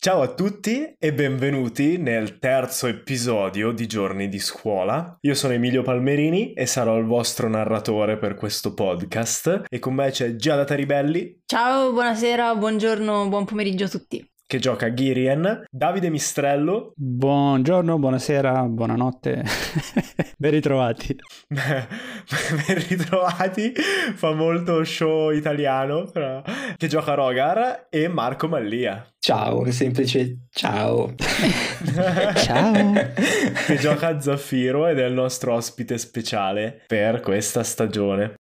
Ciao a tutti e benvenuti nel terzo episodio di Giorni di Scuola. Io sono Emilio Palmerini e sarò il vostro narratore per questo podcast e con me c'è Giada Taribelli. Ciao, buonasera, buongiorno, buon pomeriggio a tutti. Che gioca a Ghyrien. Davide Mistrello. Buongiorno, buonasera, buonanotte. Ben ritrovati. Ben ritrovati, fa molto show italiano, però. Che gioca Rogar e Marco Mallia. Ciao, un semplice ciao. Ciao. Che gioca Zaffiro ed è il nostro ospite speciale per questa stagione.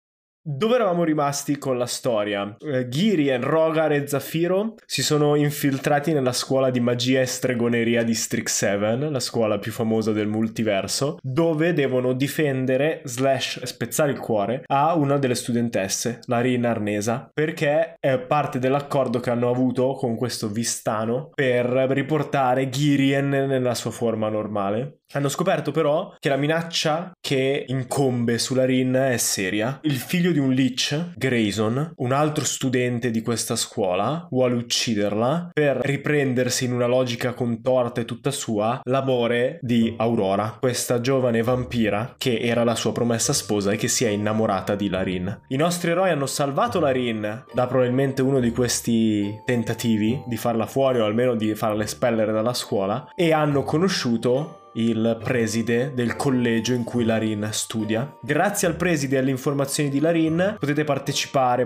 Dove eravamo rimasti con la storia? Ghyrien, Rogar e Zaffiro si sono infiltrati nella scuola di magia e stregoneria di Strixhaven, la scuola più famosa del multiverso, dove devono difendere / spezzare il cuore a una delle studentesse, Larin Arnesa, perché è parte dell'accordo che hanno avuto con questo Vistano per riportare Ghyrien nella sua forma normale. Hanno scoperto però che la minaccia che incombe su Larin è seria. Il figlio di un Lich, Grayson, un altro studente di questa scuola, vuole ucciderla per riprendersi in una logica contorta e tutta sua l'amore di Aurora, questa giovane vampira che era la sua promessa sposa e che si è innamorata di Larin. I nostri eroi hanno salvato Larin da probabilmente uno di questi tentativi di farla fuori o almeno di farla espellere dalla scuola e hanno conosciuto il preside del collegio in cui Larin studia. Grazie al preside e alle informazioni di Larin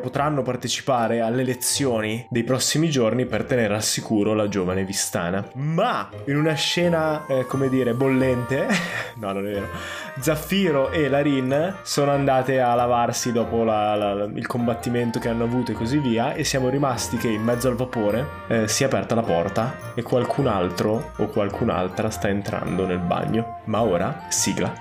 potranno partecipare alle elezioni dei prossimi giorni per tenere al sicuro la giovane Vistana. Ma in una scena, bollente, no, non è vero, Zaffiro e Larin sono andate a lavarsi dopo il combattimento che hanno avuto e così via e siamo rimasti che in mezzo al vapore si è aperta la porta e qualcun altro o qualcun'altra sta entrando nel bagno. Ma ora, sigla.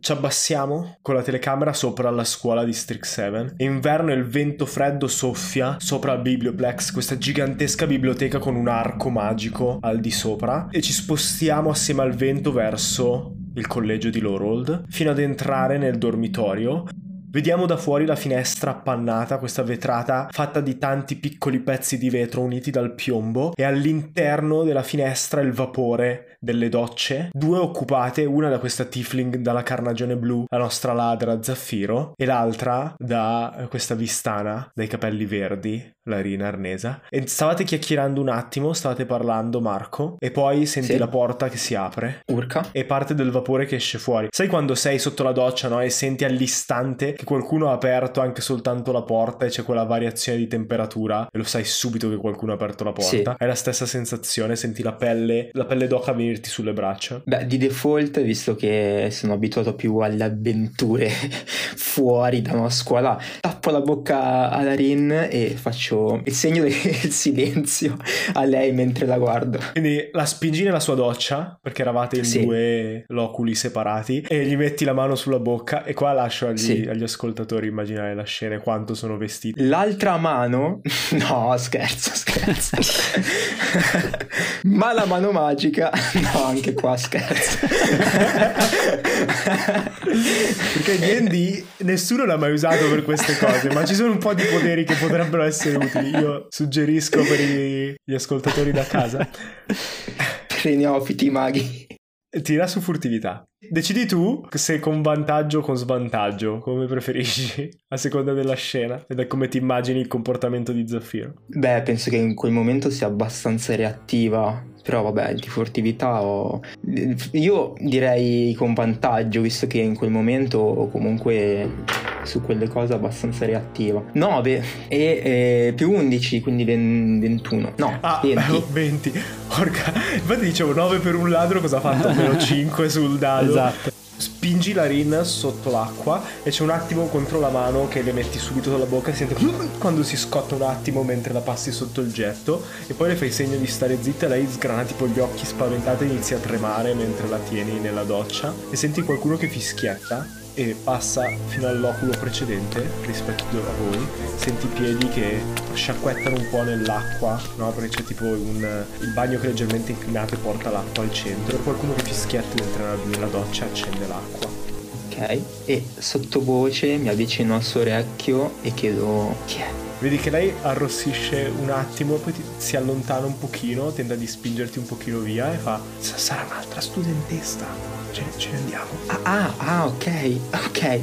Ci abbassiamo con la telecamera sopra la scuola di Strixhaven. È inverno e il vento freddo soffia sopra il Biblioplex, questa gigantesca biblioteca con un arco magico al di sopra, e ci spostiamo assieme al vento verso il collegio di Lorehold fino ad entrare nel dormitorio. Vediamo da fuori la finestra appannata, questa vetrata fatta di tanti piccoli pezzi di vetro uniti dal piombo, e all'interno della finestra il vapore delle docce, due occupate, una da questa tiefling dalla carnagione blu, la nostra ladra Zaffiro, e l'altra da questa Vistana dai capelli verdi, Larin Arnesa. E stavate chiacchierando un attimo, stavate parlando, Marco, e poi senti sì. La porta che si apre, urca, e parte del vapore che esce fuori. Sai quando sei sotto la doccia, no? E senti all'istante che qualcuno ha aperto anche soltanto la porta e c'è quella variazione di temperatura e lo sai subito che qualcuno ha aperto la porta. Sì. È la stessa sensazione, senti la pelle d'oca venirti sulle braccia. Beh, di default, visto che sono abituato più alle avventure fuori da una scuola, tappo la bocca alla Larin e faccio il segno del silenzio a lei mentre la guardo. Quindi la spingi nella sua doccia, perché eravate in due loculi separati, e gli metti la mano sulla bocca, e qua lascio agli ascoltatori immaginare la scena e quanto sono vestiti. L'altra mano, no, scherzo, ma la mano magica, no, anche qua scherzo, perché D&D nessuno l'ha mai usato per queste cose, ma ci sono un po' di poteri che potrebbero essere utili, io suggerisco per gli ascoltatori da casa, per i neofiti maghi. Tira su furtività. Decidi tu se con vantaggio o con svantaggio, come preferisci, a seconda della scena e da come ti immagini il comportamento di Zaffiro. Beh, penso che in quel momento sia abbastanza reattiva, però vabbè, di furtività io direi con vantaggio, visto che in quel momento comunque su quelle cose abbastanza reattiva. 9 e più 11, quindi 21. No, 20. Orca. Infatti dicevo 9 per un ladro, cosa ha fatto? Meno 5 sul dado. Esatto. spingi Larin sotto l'acqua e c'è un attimo contro la mano che le metti subito dalla bocca e sente quando si scotta un attimo mentre la passi sotto il getto, e poi le fai segno di stare zitta e lei sgrana tipo gli occhi spaventata e inizia a tremare mentre la tieni nella doccia, e senti qualcuno che fischietta e passa fino all'oculo precedente rispetto a voi. Senti i piedi che sciacquettano un po' nell'acqua, no? Perché c'è tipo il bagno che è leggermente inclinato e porta l'acqua al centro. Qualcuno che fischietta nella doccia e accende l'acqua. Ok, e sottovoce mi avvicino al suo orecchio e chiedo chi è. Vedi che lei arrossisce un attimo, poi si allontana un pochino, tenta di spingerti un pochino via e fa: sarà un'altra studentessa, ce ne andiamo. Ok,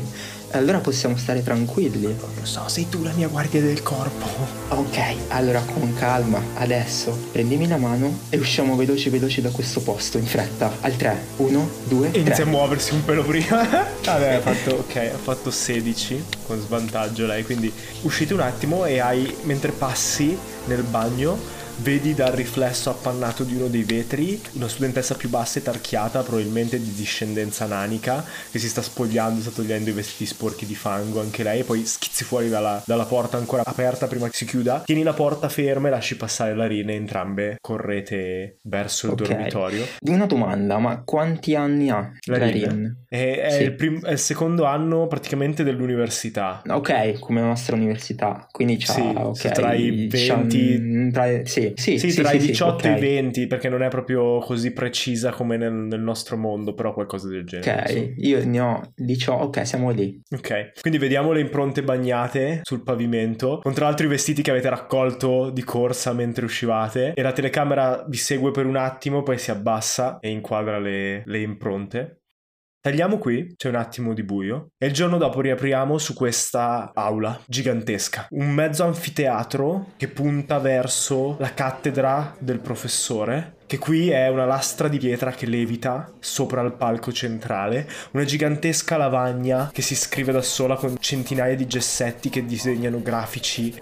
allora possiamo stare tranquilli. Lo so, sei tu la mia guardia del corpo. Ok, allora con calma, adesso prendimi la mano e usciamo veloci da questo posto, in fretta. Al 3, 1, 2, 3. Inizia a muoversi un pelo prima. Vabbè, ha fatto 16 con svantaggio lei, quindi uscite un attimo e mentre passi nel bagno, vedi dal riflesso appannato di uno dei vetri una studentessa più bassa e tarchiata, probabilmente di discendenza nanica, che si sta spogliando, sta togliendo i vestiti sporchi di fango anche lei, e poi schizzi fuori dalla porta ancora aperta prima che si chiuda. Tieni la porta ferma e lasci passare Larin, entrambe correte verso il dormitorio. Una domanda, ma quanti anni ha Larin? È il secondo anno praticamente dell'università. Ok, come la nostra università, quindi c'ha, sì, okay, tra i 20 tra i 18 e i 20, perché non è proprio così precisa come nel nostro mondo, però qualcosa del genere. Ok, insomma. Io ne ho 18, ok, siamo lì. Ok, quindi vediamo le impronte bagnate sul pavimento, con tra l'altro i vestiti che avete raccolto di corsa mentre uscivate, e la telecamera vi segue per un attimo, poi si abbassa e inquadra le impronte. Tagliamo qui, c'è un attimo di buio, e il giorno dopo riapriamo su questa aula gigantesca. Un mezzo anfiteatro che punta verso la cattedra del professore, che qui è una lastra di pietra che levita sopra il palco centrale, una gigantesca lavagna che si scrive da sola con centinaia di gessetti che disegnano grafici,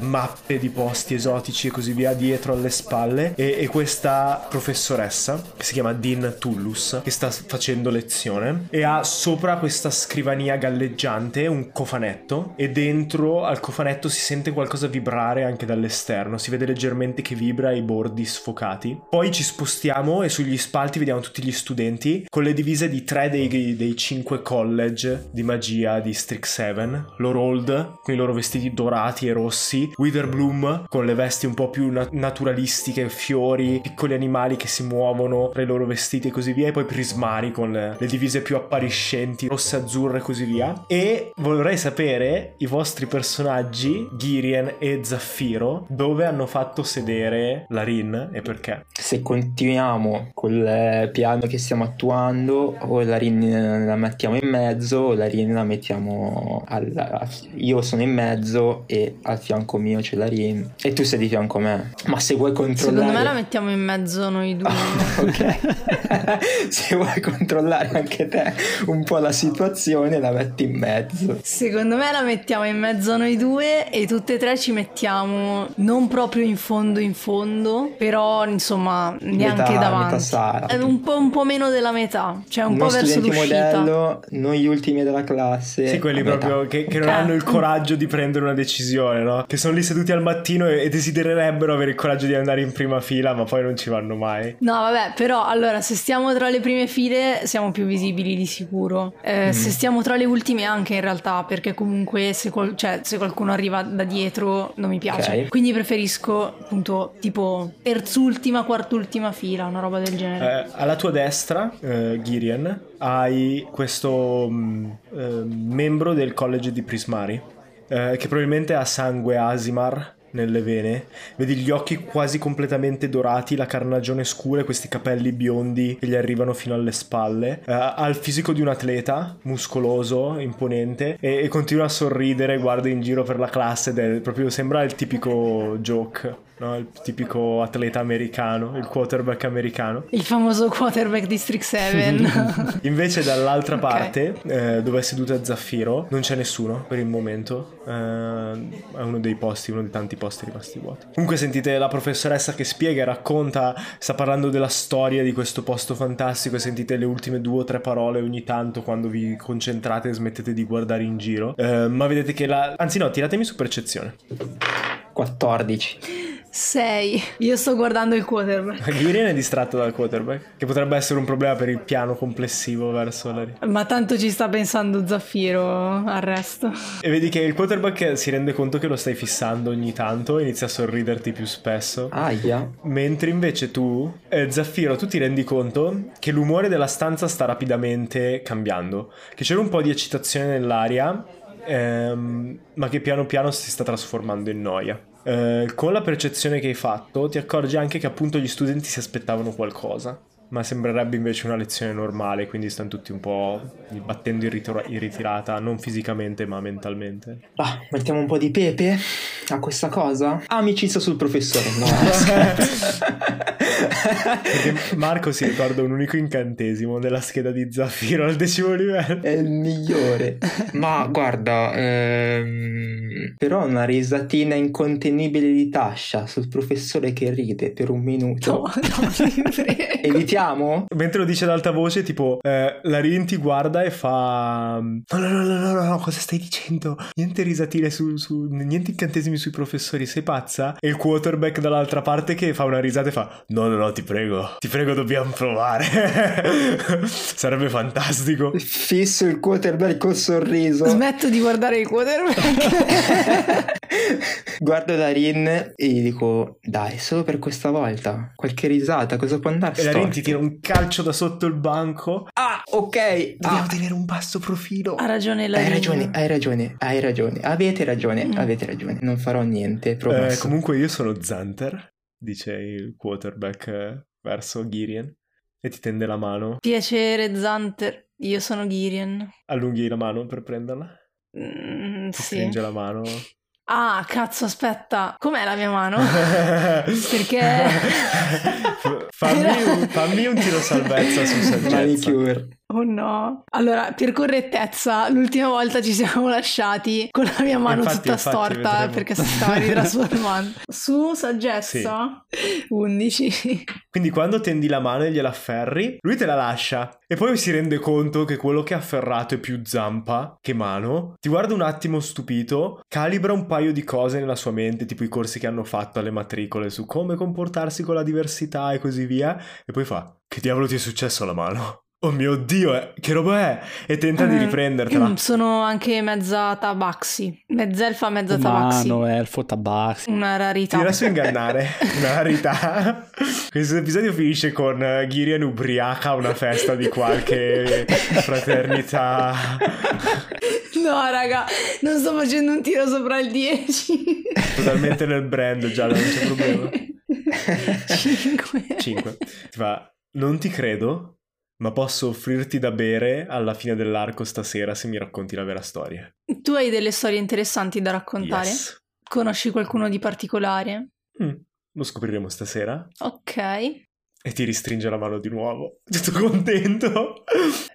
mappe di posti esotici e così via dietro alle spalle, e questa professoressa che si chiama Dean Tullus che sta facendo lezione, e ha sopra questa scrivania galleggiante un cofanetto, e dentro al cofanetto si sente qualcosa vibrare anche dall'esterno, si vede leggermente che vibra i bordi sfocati. Poi ci spostiamo e sugli spalti vediamo tutti gli studenti con le divise di 3 dei 5 college di magia di Strixhaven: Lorehold con i loro vestiti dorati e rossi, Witherbloom con le vesti un po' più naturalistiche, fiori, piccoli animali che si muovono tra i loro vestiti e così via, e poi Prismari con le divise più appariscenti, rosse, azzurre e così via. E vorrei sapere i vostri personaggi Ghyrien e Zaffiro dove hanno fatto sedere Larin e perché. Se continuiamo col piano che stiamo attuando, o Larin la mettiamo in mezzo, o Larin la mettiamo io sono in mezzo e al fianco mio c'è Larin e tu sei di fianco a me. Ma se vuoi controllare, secondo me la mettiamo in mezzo noi due. Ok. Se vuoi controllare anche te un po' la situazione, la metti in mezzo. Secondo me la mettiamo in mezzo noi due e tutte e tre ci mettiamo non proprio in fondo, però insomma neanche metà, davanti, metà un po' meno della metà, cioè un po' verso l'uscita. Modello, noi gli ultimi della classe, sì, quelli proprio che non hanno il coraggio di prendere una decisione, no? Che sono lì seduti al mattino e desidererebbero avere il coraggio di andare in prima fila, ma poi non ci vanno mai. No, vabbè, però allora se stiamo tra le prime file siamo più visibili di sicuro, se stiamo tra le ultime anche in realtà, perché comunque se qualcuno arriva da dietro non mi piace, okay. Quindi preferisco appunto tipo terzultima, quart'ultima fila, una roba del genere. Alla tua destra, Ghyrien, hai questo membro del college di Prismari, che probabilmente ha sangue Asimar nelle vene. Vedi gli occhi quasi completamente dorati, la carnagione scura e questi capelli biondi che gli arrivano fino alle spalle. Ha il fisico di un atleta, muscoloso, imponente, e continua a sorridere, guarda in giro per la classe ed è proprio, sembra il tipico joke. no? Il tipico atleta americano, il quarterback americano. Il famoso quarterback di Strixhaven. Invece dall'altra parte, dove è seduta Zaffiro, non c'è nessuno per il momento. È uno dei posti, uno dei tanti posti rimasti vuoti. Comunque sentite la professoressa che spiega e racconta, sta parlando della storia di questo posto fantastico, e sentite le ultime 2 o 3 parole ogni tanto quando vi concentrate e smettete di guardare in giro. Ma vedete che la... anzi no, tiratemi su percezione. 14. 6. Io sto guardando il quarterback. Ghyrien è distratto dal quarterback, che potrebbe essere un problema per il piano complessivo verso la... Ma tanto ci sta pensando Zaffiro al resto. E vedi che il quarterback si rende conto che lo stai fissando ogni tanto, inizia a sorriderti più spesso. Aia. Mentre invece tu, Zaffiro, tu ti rendi conto che l'umore della stanza sta rapidamente cambiando, che c'era un po' di eccitazione nell'aria, ma che piano piano si sta trasformando in noia. Con la percezione che hai fatto ti accorgi anche che appunto gli studenti si aspettavano qualcosa, ma sembrerebbe invece una lezione normale, quindi stanno tutti un po' battendo in ritirata, non fisicamente ma mentalmente. Ah, mettiamo un po' di pepe a questa cosa? Amicizia sul professore, no? Perché Marco si ricorda un unico incantesimo nella scheda di Zaffiro al 10° livello. È il migliore. Ma guarda, però una risatina incontenibile di Tascia sul professore che ride per un minuto. No, evitiamo? Mentre lo dice ad alta voce, tipo, Larin ti guarda e fa: no, cosa stai dicendo? Niente risatine niente incantesimi sui professori, sei pazza? E il quarterback dall'altra parte che fa una risata e fa: no, ti prego, dobbiamo provare. Sarebbe fantastico. Fisso il quarterback col sorriso. Smetto di guardare il quarterback. Guardo Larin e gli dico: dai, solo per questa volta, qualche risata, cosa può andare storto? E Larin ti tira un calcio da sotto il banco. Ah, ok, dobbiamo tenere un basso profilo. Ha ragione Larin. Hai ragione. Avete ragione. Non farò niente, promesso. Comunque io sono Zanter, dice il quarterback verso Ghyrien, e ti tende la mano. Piacere Zanter, io sono Ghyrien. Allunghi la mano per prenderla? Sì. Stringe la mano. Ah, cazzo, aspetta, com'è la mia mano? Perché... fammi un tiro salvezza su saggezza. Oh no. Allora, per correttezza, l'ultima volta ci siamo lasciati con la mia mano infatti, storta, vedremo. Perché si stava ritrasformando. Su saggezza? Sì. 11. Quindi quando tendi la mano e gliela afferri, lui te la lascia. E poi si rende conto che quello che ha afferrato è più zampa che mano. Ti guarda un attimo stupito, calibra un paio di cose nella sua mente, tipo i corsi che hanno fatto alle matricole su come comportarsi con la diversità e così via. E poi fa: che diavolo ti è successo alla mano? Oh mio Dio, che roba è? E tenta di riprendertela. Sono anche mezza tabaxi. Mezzelfa, mezza tabaxi. Umano, elfo, tabaxi. Una rarità. Ti lascio ingannare. Una rarità. Questo episodio finisce con Ghyrien ubriaca a una festa di qualche fraternità. No, raga, non sto facendo un tiro sopra il 10. Totalmente nel brand, già non c'è problema. 5. Ti fa: non ti credo, ma posso offrirti da bere alla fine dell'arco stasera se mi racconti la vera storia. Tu hai delle storie interessanti da raccontare? Yes. Conosci qualcuno di particolare? Lo scopriremo stasera. Ok. E ti ristringe la mano di nuovo. Tutto contento.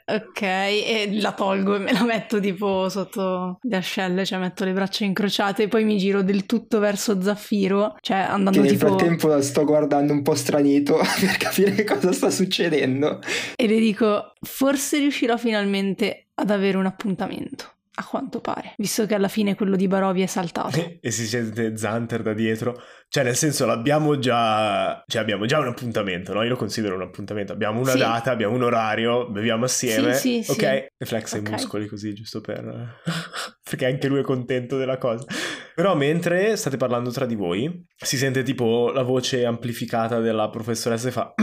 Ok, e la tolgo e me la metto tipo sotto le ascelle, cioè metto le braccia incrociate e poi mi giro del tutto verso Zaffiro, cioè andando che tipo... Nel frattempo la sto guardando un po' stranito per capire cosa sta succedendo. E le dico: forse riuscirò finalmente ad avere un appuntamento, a quanto pare, visto che alla fine quello di Barovi è saltato. E si sente Zanter da dietro, cioè nel senso abbiamo già un appuntamento, no? Io lo considero un appuntamento, abbiamo una data, abbiamo un orario, beviamo assieme, sì. E flexa i muscoli così, giusto per... perché anche lui è contento della cosa. Però mentre state parlando tra di voi, si sente tipo la voce amplificata della professoressa e fa: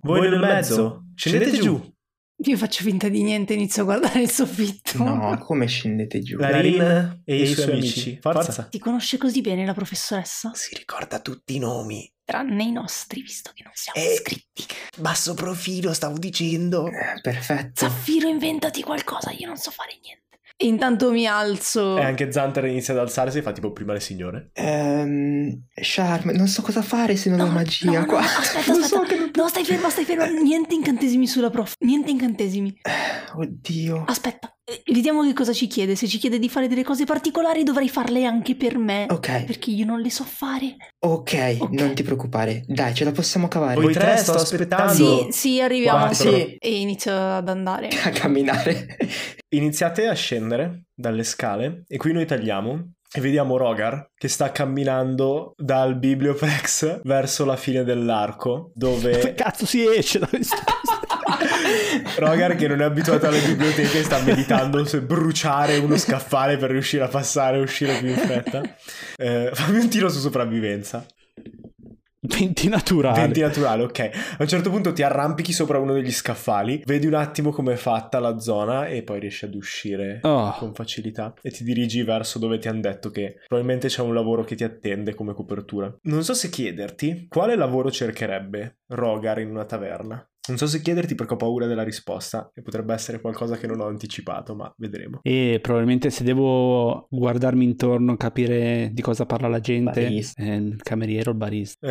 voi nel mezzo, scendete giù. Io faccio finta di niente, inizio a guardare il soffitto. No, come scendete giù? Larin e i suoi amici. Forza. Ti conosce così bene la professoressa? Si ricorda tutti i nomi. Tranne i nostri, visto che non siamo iscritti. Basso profilo, stavo dicendo. Perfetto. Zaffiro, inventati qualcosa, io non so fare niente. E intanto mi alzo. E anche Zanter inizia ad alzarsi, fa tipo prima le signore. Charme, non so cosa fare se non ho magia qua. No, stai ferma. Niente incantesimi sulla prof. Niente incantesimi. Oddio. Aspetta, vediamo che cosa ci chiede. Se ci chiede di fare delle cose particolari dovrei farle anche per me. Ok. Perché io non le so fare. Ok, non ti preoccupare. Dai, ce la possiamo cavare. Voi tre sto aspettando. Sì, arriviamo. Sì. E inizio ad andare. A camminare. Iniziate a scendere dalle scale e qui noi tagliamo e vediamo Rogar che sta camminando dal Biblioplex verso la fine dell'arco dove... Che cazzo si esce da questo? Rogar che non è abituato alle biblioteche sta meditando se bruciare uno scaffale per riuscire a passare e uscire più in fretta. Fammi un tiro su sopravvivenza. 20 naturale, ok. A un certo punto ti arrampichi sopra uno degli scaffali, vedi un attimo come è fatta la zona e poi riesci ad uscire con facilità e ti dirigi verso dove ti hanno detto che probabilmente c'è un lavoro che ti attende come copertura. Non so se chiederti quale lavoro cercherebbe Rogar in una taverna. Non so se chiederti perché ho paura della risposta e potrebbe essere qualcosa che non ho anticipato, ma vedremo. E probabilmente se devo guardarmi intorno, capire di cosa parla la gente, il cameriere o il barista.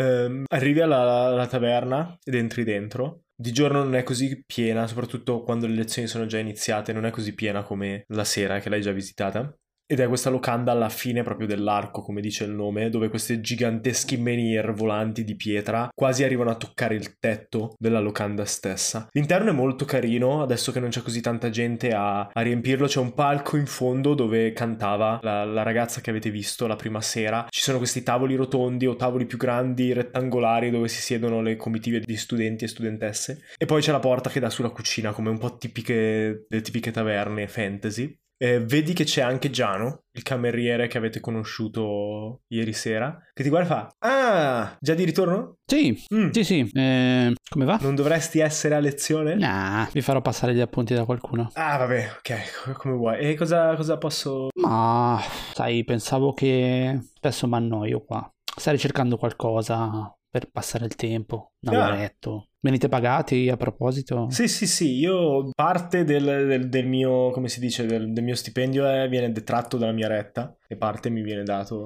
Arrivi alla taverna ed entri dentro. Di giorno non è così piena, soprattutto quando le lezioni sono già iniziate, non è così piena come la sera che l'hai già visitata. Ed è questa locanda alla fine proprio dell'arco, come dice il nome, dove questi giganteschi menhir volanti di pietra quasi arrivano a toccare il tetto della locanda stessa. L'interno è molto carino, adesso che non c'è così tanta gente a riempirlo. C'è un palco in fondo dove cantava la ragazza che avete visto la prima sera. Ci sono questi tavoli rotondi o tavoli più grandi, rettangolari, dove si siedono le comitive di studenti e studentesse. E poi c'è la porta che dà sulla cucina, come un po' le tipiche taverne fantasy. Vedi che c'è anche Giano, il cameriere che avete conosciuto ieri sera, che ti guarda e fa: ah, già di ritorno? Sì. Come va? Non dovresti essere a lezione? Nah, vi farò passare gli appunti da qualcuno. Ah, vabbè, ok, come vuoi. E cosa posso... Ma, sai, pensavo che spesso mi annoio qua. Stai ricercando qualcosa per passare il tempo, un lavoretto... Venite pagati a proposito? Sì, io parte del mio, come si dice, del mio stipendio viene detratto dalla mia retta e parte mi viene dato.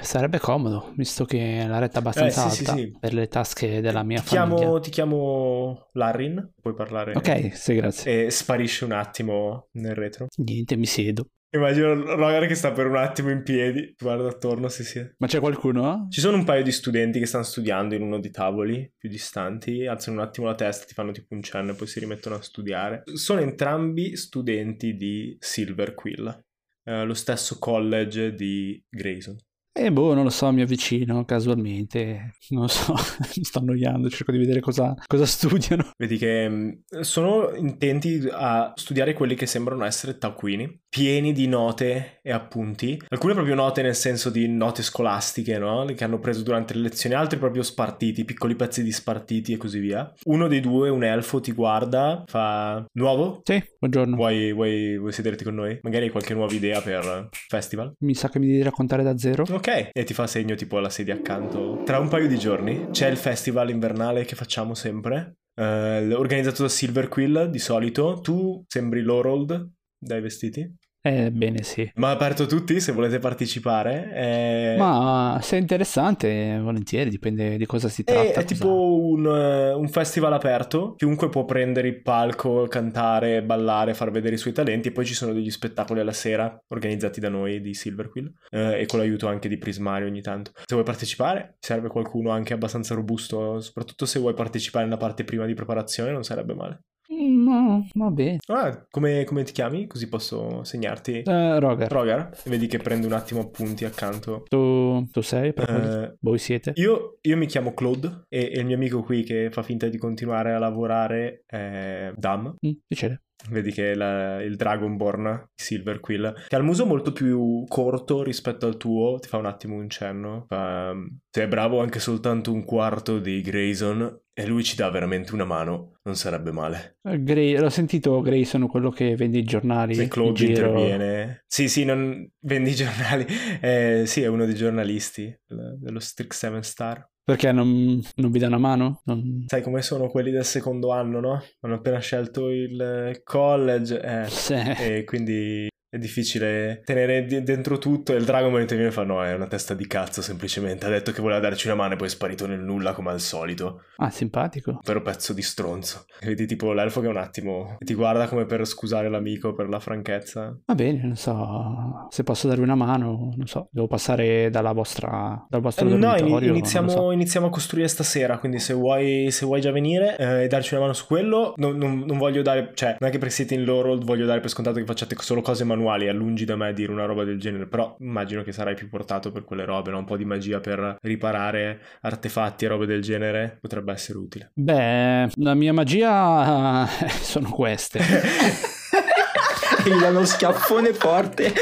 Sarebbe comodo, visto che la retta è abbastanza alta per le tasche della mia famiglia. Ti chiamo Larin, puoi parlare? Ok, sì, grazie. E sparisce un attimo nel retro. Niente, mi siedo. Immagino Rogar che sta per un attimo in piedi, guarda attorno, si siede. Ma c'è qualcuno? Ci sono un paio di studenti che stanno studiando in uno dei tavoli più distanti, alzano un attimo la testa, ti fanno tipo un cenno e poi si rimettono a studiare. Sono entrambi studenti di Silver Quill, lo stesso college di Grayson. Non lo so, mi avvicino casualmente, non lo so, mi sto annoiando, cerco di vedere cosa studiano. Vedi che sono intenti a studiare quelli che sembrano essere taccuini, pieni di note e appunti, alcune proprio note nel senso di note scolastiche, no? Che hanno preso durante le lezioni, altri proprio spartiti, piccoli pezzi di spartiti e così via. Uno dei due, un elfo, ti guarda, fa: nuovo? Sì, buongiorno. Vuoi sederti con noi? Magari hai qualche nuova idea per festival? Mi sa che mi devi raccontare da zero. Ok, e ti fa segno tipo alla sedia accanto. Tra un paio di giorni c'è il festival invernale che facciamo sempre, organizzato da Silver Quill di solito. Tu sembri Lorehold dai vestiti? Bene, sì. Ma aperto tutti se volete partecipare. Ma se è interessante, volentieri, dipende di cosa si tratta. È tipo un festival aperto, chiunque può prendere il palco, cantare, ballare, far vedere i suoi talenti e poi ci sono degli spettacoli alla sera organizzati da noi di Silver Quill e con l'aiuto anche di Prismari ogni tanto. Se vuoi partecipare, serve qualcuno anche abbastanza robusto, soprattutto se vuoi partecipare nella parte prima di preparazione, non sarebbe male. No, vabbè. Come ti chiami? Così posso segnarti. Rogar. Vedi che prende un attimo appunti accanto. Tu sei? Voi siete? Io mi chiamo Claude e il mio amico qui che fa finta di continuare a lavorare è Dam. Piacere. Vedi che il Dragonborn Silver Quill, che ha il muso molto più corto rispetto al tuo, ti fa un attimo un cenno. Sei bravo anche soltanto un quarto di Grayson e lui ci dà veramente una mano, non sarebbe male. L'ho sentito Grayson, quello che vende i giornali. Se Claude in giro interviene. Sì, non vende i giornali. Sì, è uno dei giornalisti dello Strixhaven Star. Perché non vi dà una mano? Sai come sono quelli del secondo anno, no? Hanno appena scelto il college. Sì. E quindi è difficile tenere dentro tutto, e il drago mi viene e fa no, è una testa di cazzo semplicemente, ha detto che voleva darci una mano e poi è sparito nel nulla come al solito. Ah, simpatico. Però pezzo di stronzo. E vedi tipo l'elfo che un attimo ti guarda come per scusare l'amico per la franchezza. Va bene, non so se posso darvi una mano, non so, devo passare dalla vostra, dal vostro dormitorio. No, iniziamo a costruire stasera, quindi se vuoi già venire e darci una mano su quello, non voglio dare, cioè non è che perché siete in Lorehold voglio dare per scontato che facciate solo cose manuali, è lungi da me dire una roba del genere, però immagino che sarai più portato per quelle robe, no? Un po' di magia per riparare artefatti e robe del genere potrebbe essere utile. Beh, la mia magia sono queste. Gli dà uno schiaffone forte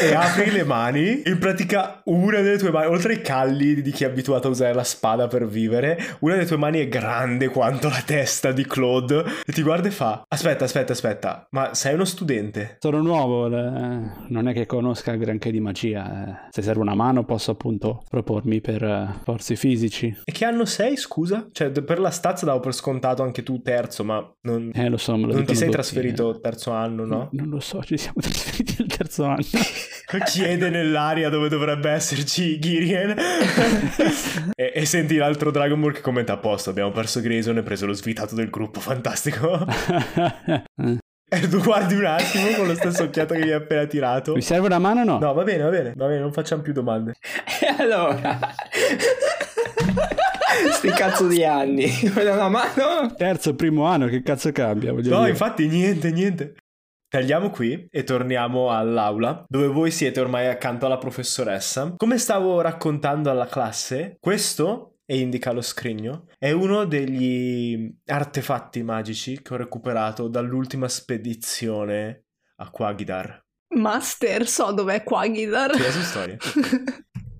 e apri le mani, in pratica una delle tue mani, oltre ai calli di chi è abituato a usare la spada per vivere, una delle tue mani è grande quanto la testa di Claude e ti guarda e fa aspetta, ma sei uno studente? Sono nuovo, non è che conosca granché di magia, se serve una mano posso appunto propormi per forzi fisici. E che anno sei, scusa? Cioè per la stazza davo per scontato anche tu terzo, ma non, lo so, me lo non ti sei tutti, trasferito terzo anno, no? No. Lo so, ci siamo trasferiti il terzo anno. Chiede nell'aria dove dovrebbe esserci Ghyrien. e senti l'altro Dragon Ball che commenta: a posto, abbiamo perso Grayson e preso lo svitato del gruppo, fantastico. E tu guardi un attimo con lo stesso occhiato che mi hai appena tirato. Mi serve una mano o no? No, va bene, non facciamo più domande. E allora... sti cazzo di anni. Una mano? Terzo, primo anno, che cazzo cambia? No, dire. Infatti niente. Tagliamo qui e torniamo all'aula, dove voi siete ormai accanto alla professoressa. Come stavo raccontando alla classe, questo, e indica lo scrigno, è uno degli artefatti magici che ho recuperato dall'ultima spedizione a Quagidar. Master, so dov'è Quagidar. C'è la sua storia.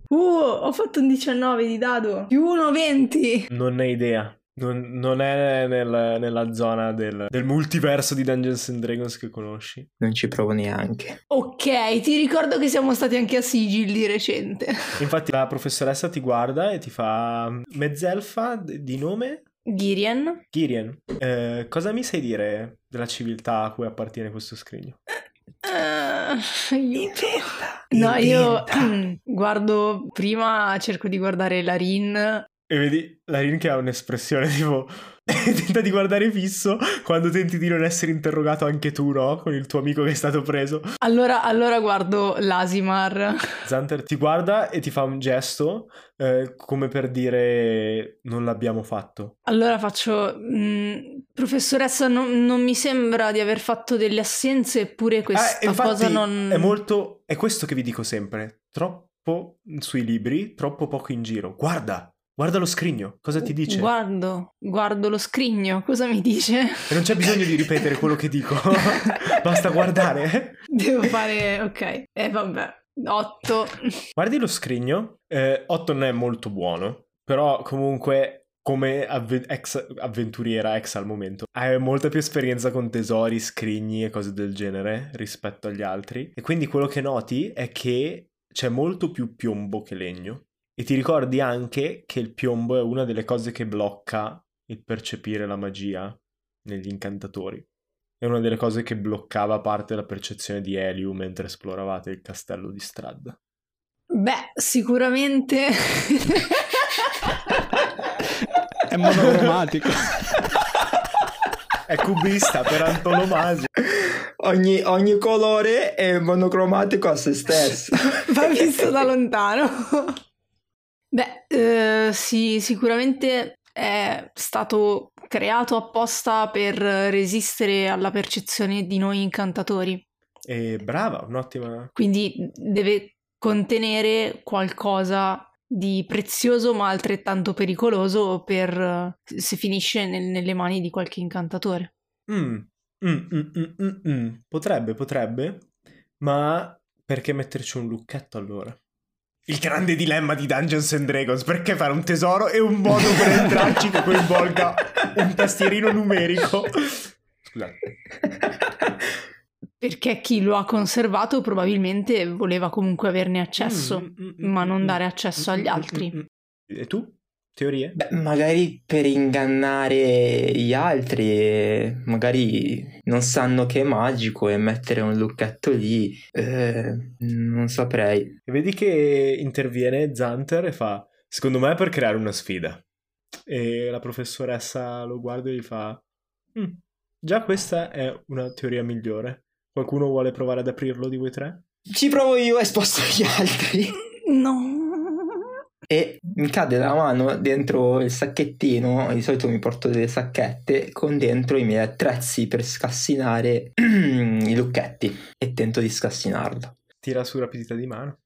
Ho fatto un 19 di dado, più 1,20. Non ne ho idea. Non è nella zona del multiverso di Dungeons and Dragons che conosci. Non ci provo neanche. Ok, ti ricordo che siamo stati anche a Sigil di recente. Infatti la professoressa ti guarda e ti fa: mezzelfa di nome? Ghyrien. Cosa mi sai dire della civiltà a cui appartiene questo scrigno? No, io guardo, prima cerco di guardare Larin. E vedi Larin che ha un'espressione tipo... tenta di guardare fisso quando tenti di non essere interrogato anche tu, no? Con il tuo amico che è stato preso. Allora guardo l'Asimar. Zanter ti guarda e ti fa un gesto come per dire non l'abbiamo fatto. Allora faccio... professoressa, non mi sembra di aver fatto delle assenze, eppure questa cosa non... È questo che vi dico sempre. Troppo sui libri, troppo poco in giro. Guarda lo scrigno, cosa ti dice? Guardo lo scrigno, cosa mi dice? E non c'è bisogno di ripetere quello che dico, basta guardare. Devo fare, ok, vabbè, 8. Guardi lo scrigno, 8 non è molto buono, però comunque come ex avventuriera, ex al momento, hai molta più esperienza con tesori, scrigni e cose del genere rispetto agli altri. E quindi quello che noti è che c'è molto più piombo che legno. E ti ricordi anche che il piombo è una delle cose che blocca il percepire la magia negli incantatori. È una delle cose che bloccava parte della percezione di Eliu mentre esploravate il castello di Strad. Beh, sicuramente... è monocromatico. È cubista per antonomasia. Ogni colore è monocromatico a se stesso. Va visto da lontano. Beh, sì, sicuramente è stato creato apposta per resistere alla percezione di noi incantatori. Brava, un'ottima... Quindi deve contenere qualcosa di prezioso ma altrettanto pericoloso per se finisce nelle mani di qualche incantatore. Potrebbe, ma perché metterci un lucchetto allora? Il grande dilemma di Dungeons and Dragons, perché fare un tesoro e un modo per entrarci che coinvolga un tastierino numerico. Scusate. Perché chi lo ha conservato probabilmente voleva comunque averne accesso, ma non dare accesso agli altri. E tu? Teorie? Beh, magari per ingannare gli altri, magari non sanno che è magico e mettere un lucchetto lì, non saprei. E vedi che interviene Zanter e fa: secondo me è per creare una sfida. E la professoressa lo guarda e gli fa: già questa è una teoria migliore. Qualcuno vuole provare ad aprirlo di voi tre? Ci provo io e sposto gli altri. No. E mi cade la mano dentro il sacchettino, di solito mi porto delle sacchette con dentro i miei attrezzi per scassinare i lucchetti, e tento di scassinarlo. Tira su rapidità di mano.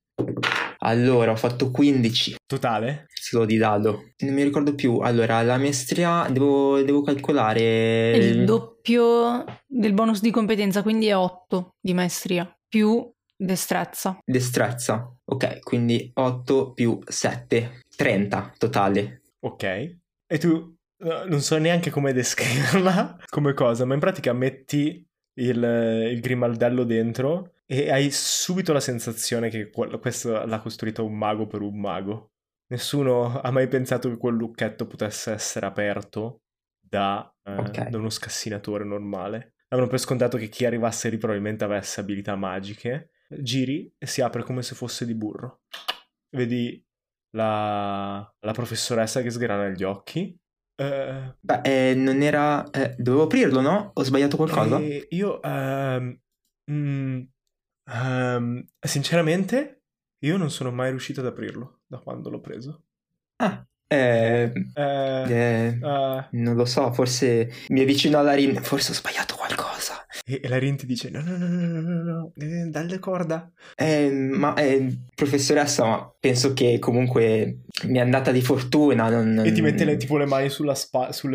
Allora, ho fatto 15. Totale? Solo di dado. Non mi ricordo più. Allora, la maestria devo calcolare... È il doppio del bonus di competenza, quindi è 8 di maestria, più destrezza. Destrezza. Ok, quindi 8 più 7. 30 totale. Ok. E tu, non so neanche come descriverla come cosa, ma in pratica metti il grimaldello dentro... E hai subito la sensazione che questo l'ha costruito un mago per un mago. Nessuno ha mai pensato che quel lucchetto potesse essere aperto da uno scassinatore normale. Avevano per scontato che chi arrivasse lì probabilmente avesse abilità magiche. Giri e si apre come se fosse di burro. Vedi la professoressa che sgrana gli occhi. Non era... dovevo aprirlo, no? Ho sbagliato qualcosa? Sinceramente io non sono mai riuscito ad aprirlo da quando l'ho preso. Non lo so, forse mi avvicino a Larin, forse ho sbagliato qualcosa. E Larin ti dice no, dalle corda. Professoressa, ma penso che comunque mi è andata di fortuna. E ti mette le mani sulle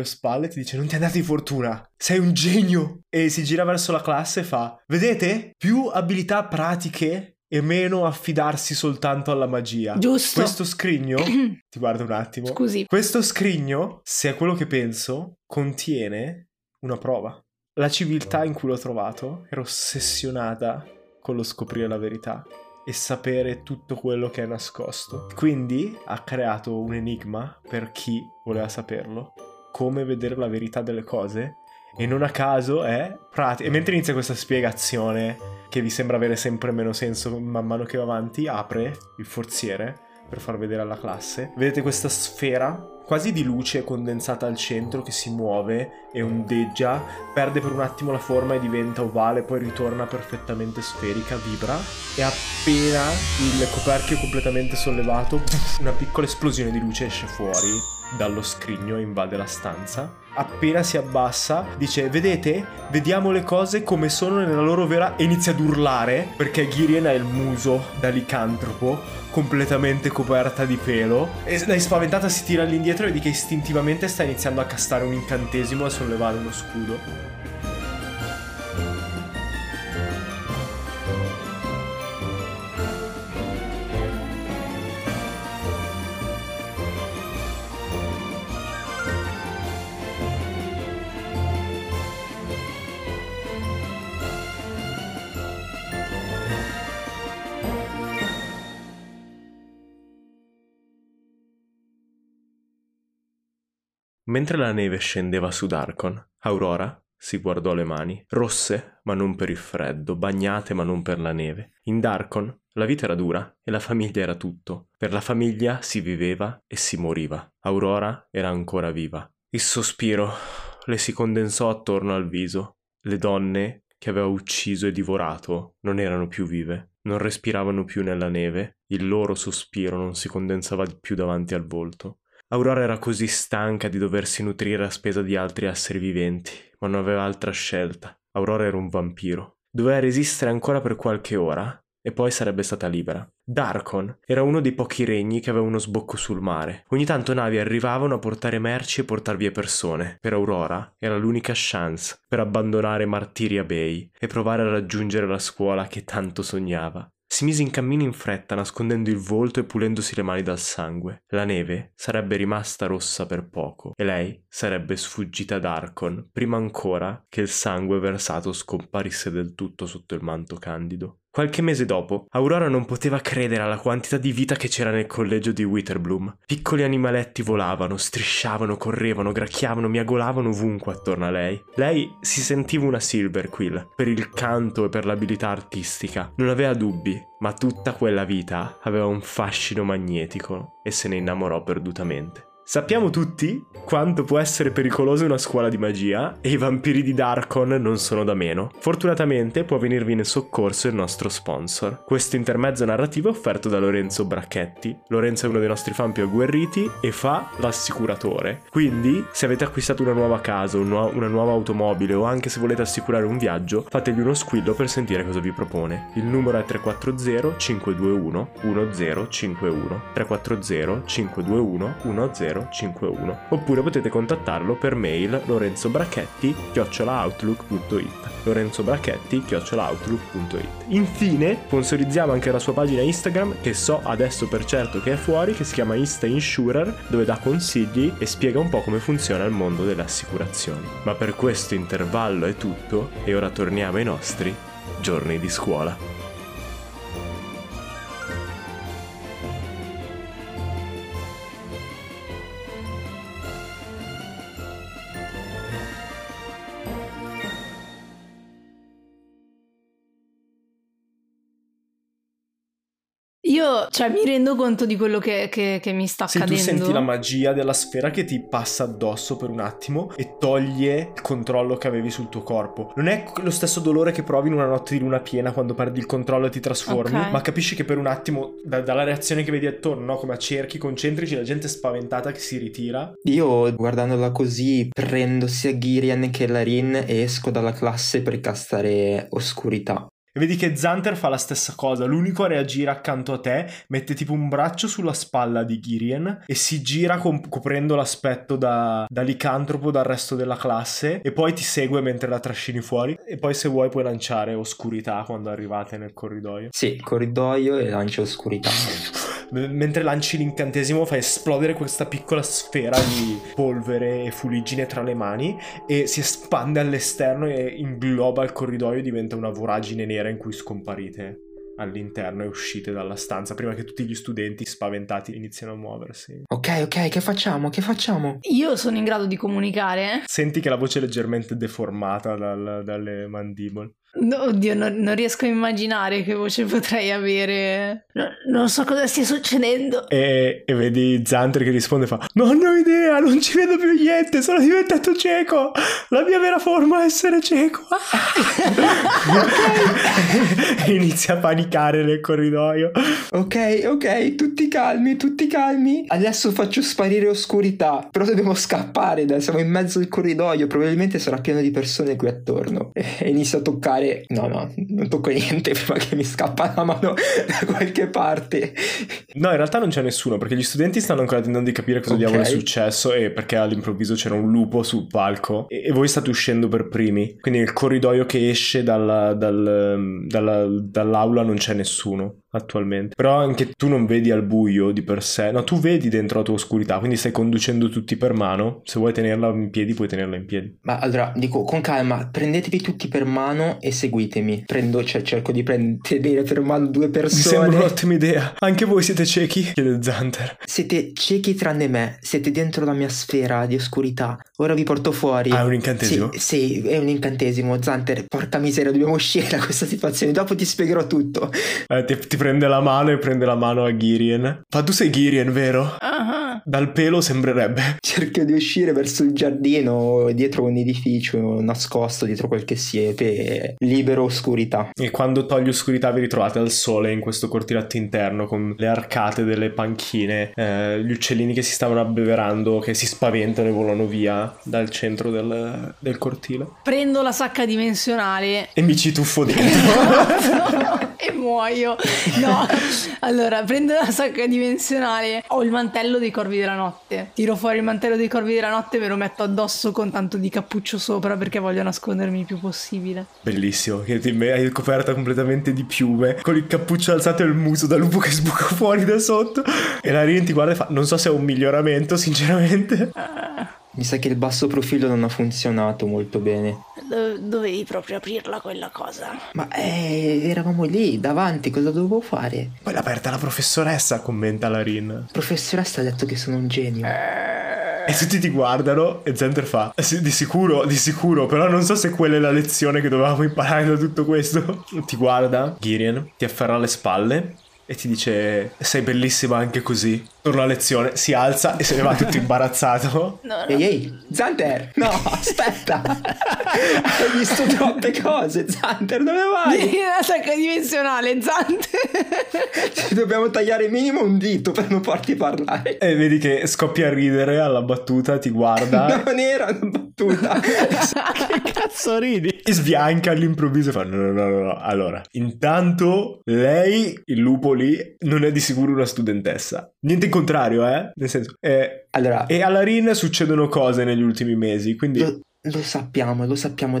spalle e ti dice: non ti è andata di fortuna, sei un genio. E si gira verso la classe e fa: vedete? Più abilità pratiche e meno affidarsi soltanto alla magia. Giusto. Questo scrigno, ti guardo un attimo. Scusi. Questo scrigno, se è quello che penso, contiene una prova. La civiltà in cui l'ho trovato era ossessionata con lo scoprire la verità e sapere tutto quello che è nascosto. Quindi ha creato un enigma per chi voleva saperlo. Come vedere la verità delle cose. E non a caso è pratica. E mentre inizia questa spiegazione... che vi sembra avere sempre meno senso man mano che va avanti, apre il forziere per far vedere alla classe. Vedete questa sfera quasi di luce condensata al centro che si muove e ondeggia, perde per un attimo la forma e diventa ovale, poi ritorna perfettamente sferica, vibra, e appena il coperchio è completamente sollevato, una piccola esplosione di luce esce fuori dallo scrigno e invade la stanza. Appena si abbassa dice: vedete? Vediamo le cose come sono nella loro vera... E inizia ad urlare perché Ghyrien ha il muso da licantropo completamente coperta di pelo, e dai spaventata si tira all'indietro e vedi che istintivamente sta iniziando a castare un incantesimo e sollevare uno scudo. Mentre la neve scendeva su Darkon, Aurora si guardò le mani, rosse ma non per il freddo, bagnate ma non per la neve. In Darkon la vita era dura e la famiglia era tutto. Per la famiglia si viveva e si moriva. Aurora era ancora viva. Il sospiro le si condensò attorno al viso. Le donne che aveva ucciso e divorato non erano più vive, non respiravano più nella neve, il loro sospiro non si condensava più davanti al volto. Aurora era così stanca di doversi nutrire a spesa di altri esseri viventi, ma non aveva altra scelta. Aurora era un vampiro. Doveva resistere ancora per qualche ora e poi sarebbe stata libera. Darkon era uno dei pochi regni che aveva uno sbocco sul mare. Ogni tanto navi arrivavano a portare merci e portar via persone. Per Aurora era l'unica chance per abbandonare Martiria Bay e provare a raggiungere la scuola che tanto sognava. Si mise in cammino in fretta, nascondendo il volto e pulendosi le mani dal sangue. La neve sarebbe rimasta rossa per poco e lei sarebbe sfuggita ad Darkon prima ancora che il sangue versato scomparisse del tutto sotto il manto candido. Qualche mese dopo, Aurora non poteva credere alla quantità di vita che c'era nel collegio di Witherbloom. Piccoli animaletti volavano, strisciavano, correvano, gracchiavano, miagolavano ovunque attorno a lei. Lei si sentiva una Silver Quill, per il canto e per l'abilità artistica. Non aveva dubbi, ma tutta quella vita aveva un fascino magnetico e se ne innamorò perdutamente. Sappiamo tutti quanto può essere pericolosa una scuola di magia e i vampiri di Darkon non sono da meno. Fortunatamente può venirvi in soccorso il nostro sponsor. Questo intermezzo narrativo è offerto da Lorenzo Bracchetti. Lorenzo è uno dei nostri fan più agguerriti e fa l'assicuratore. Quindi se avete acquistato una nuova casa, una nuova automobile o anche se volete assicurare un viaggio, fategli uno squillo per sentire cosa vi propone. Il numero è 340-521-1051. 340-521-1051. Oppure potete contattarlo per mail lorenzobracchetti@outlook.it lorenzobracchetti@outlook.it. Infine sponsorizziamo anche la sua pagina Instagram, che so adesso per certo che è fuori, che si chiama Insta Insurer, dove dà consigli e spiega un po' come funziona il mondo delle assicurazioni. Ma per questo intervallo è tutto e ora torniamo ai nostri giorni di scuola. Cioè mi rendo conto di quello che mi sta accadendo. Tu senti la magia della sfera che ti passa addosso per un attimo e toglie il controllo che avevi sul tuo corpo. Non è lo stesso dolore che provi in una notte di luna piena quando perdi il controllo e ti trasformi, okay. Ma capisci che per un attimo dalla reazione che vedi attorno, no? Come a cerchi concentrici, la gente è spaventata che si ritira. Io guardandola così prendo sia Ghyrien che Larin e esco dalla classe per castare oscurità. E vedi che Zanter fa la stessa cosa, l'unico a reagire accanto a te, mette tipo un braccio sulla spalla di Ghyrien e si gira coprendo l'aspetto da licantropo dal resto della classe e poi ti segue mentre la trascini fuori e poi se vuoi puoi lanciare oscurità quando arrivate nel corridoio. Sì, corridoio e lancio oscurità. Mentre lanci l'incantesimo fa esplodere questa piccola sfera di polvere e fuliggine tra le mani e si espande all'esterno e ingloba il corridoio, diventa una voragine nera in cui scomparite all'interno e uscite dalla stanza prima che tutti gli studenti spaventati iniziano a muoversi. Ok, che facciamo? Che facciamo? Io sono in grado di comunicare? Senti che la voce è leggermente deformata dalle mandibole. No, oddio, non riesco a immaginare che voce potrei avere. Non so cosa stia succedendo. E vedi Zanter che risponde e fa: non ho idea, non ci vedo più niente, sono diventato cieco. La mia vera forma è essere cieco. E inizia a panicare nel corridoio. Ok, tutti calmi. Adesso faccio sparire oscurità. Però dobbiamo scappare, siamo in mezzo al corridoio. Probabilmente sarà pieno di persone qui attorno. E inizia a toccare. No, non tocco niente prima che mi scappa la mano da qualche parte. No, in realtà non c'è nessuno perché gli studenti stanno ancora tentando di capire cosa diavolo è successo e perché all'improvviso c'era un lupo sul palco e voi state uscendo per primi. Quindi nel corridoio che esce dall'aula non c'è nessuno attualmente. Però anche tu non vedi al buio di per sé. No, tu vedi dentro la tua oscurità, quindi stai conducendo tutti per mano. Se vuoi tenerla in piedi puoi tenerla in piedi. Ma allora dico con calma, prendetevi tutti per mano e seguitemi. Cerco di tenere per mano due persone. Mi sembra un'ottima idea. Anche voi siete ciechi? Chiede Zanter. Siete ciechi tranne me. Siete dentro la mia sfera di oscurità. Ora vi porto fuori. Ah, è un incantesimo? Sì, è un incantesimo. Zanter, porca miseria, dobbiamo uscire da questa situazione. Dopo ti spiegherò tutto. Ti prende la mano e prende la mano a Ghyrien. Ma tu sei Ghyrien, vero? Uh-huh. Dal pelo sembrerebbe. Cerco di uscire verso il giardino, dietro un edificio, nascosto dietro qualche siepe, e libero oscurità. E quando togli oscurità vi ritrovate al sole in questo cortiletto interno con le arcate delle panchine, gli uccellini che si stavano abbeverando, che si spaventano e volano via dal centro del cortile. Prendo la sacca dimensionale e mi ci tuffo dentro. E muoio. No, allora prendo la sacca dimensionale, ho il mantello dei corvi della notte, tiro fuori il mantello dei corvi della notte, me lo metto addosso con tanto di cappuccio sopra perché voglio nascondermi il più possibile. Bellissimo, che hai coperta completamente di piume, con il cappuccio alzato e il muso da lupo che sbuca fuori da sotto. E Larin ti guarda e fa: non so se è un miglioramento sinceramente. Mi sa che il basso profilo non ha funzionato molto bene. dovevi proprio aprirla quella cosa. Ma eravamo lì davanti, cosa dovevo fare? Poi l'ha aperta la professoressa, commenta Larin. Professoressa ha detto che sono un genio. E tutti ti guardano e Zanter fa: sì, di sicuro, però non so se quella è la lezione che dovevamo imparare da tutto questo. Ti guarda Ghyrien, ti afferra alle spalle e ti dice: sei bellissima anche così. Torna a lezione, si alza e se ne va tutto imbarazzato. No, no. Ehi, Zanter, no, aspetta. Hai visto troppe cose, Zanter, dove vai? È un attacco dimensionale, Zanter. Ci dobbiamo tagliare minimo un dito per non farti parlare. E vedi che scoppia a ridere alla battuta, ti guarda. Non era una battuta. Che cazzo ridi? E sbianca all'improvviso e fa: no. Allora, intanto lei, il lupo lì, non è di sicuro una studentessa. Niente in contrario, eh? Nel senso, allora, e alla Rin succedono cose negli ultimi mesi, quindi... Lo sappiamo,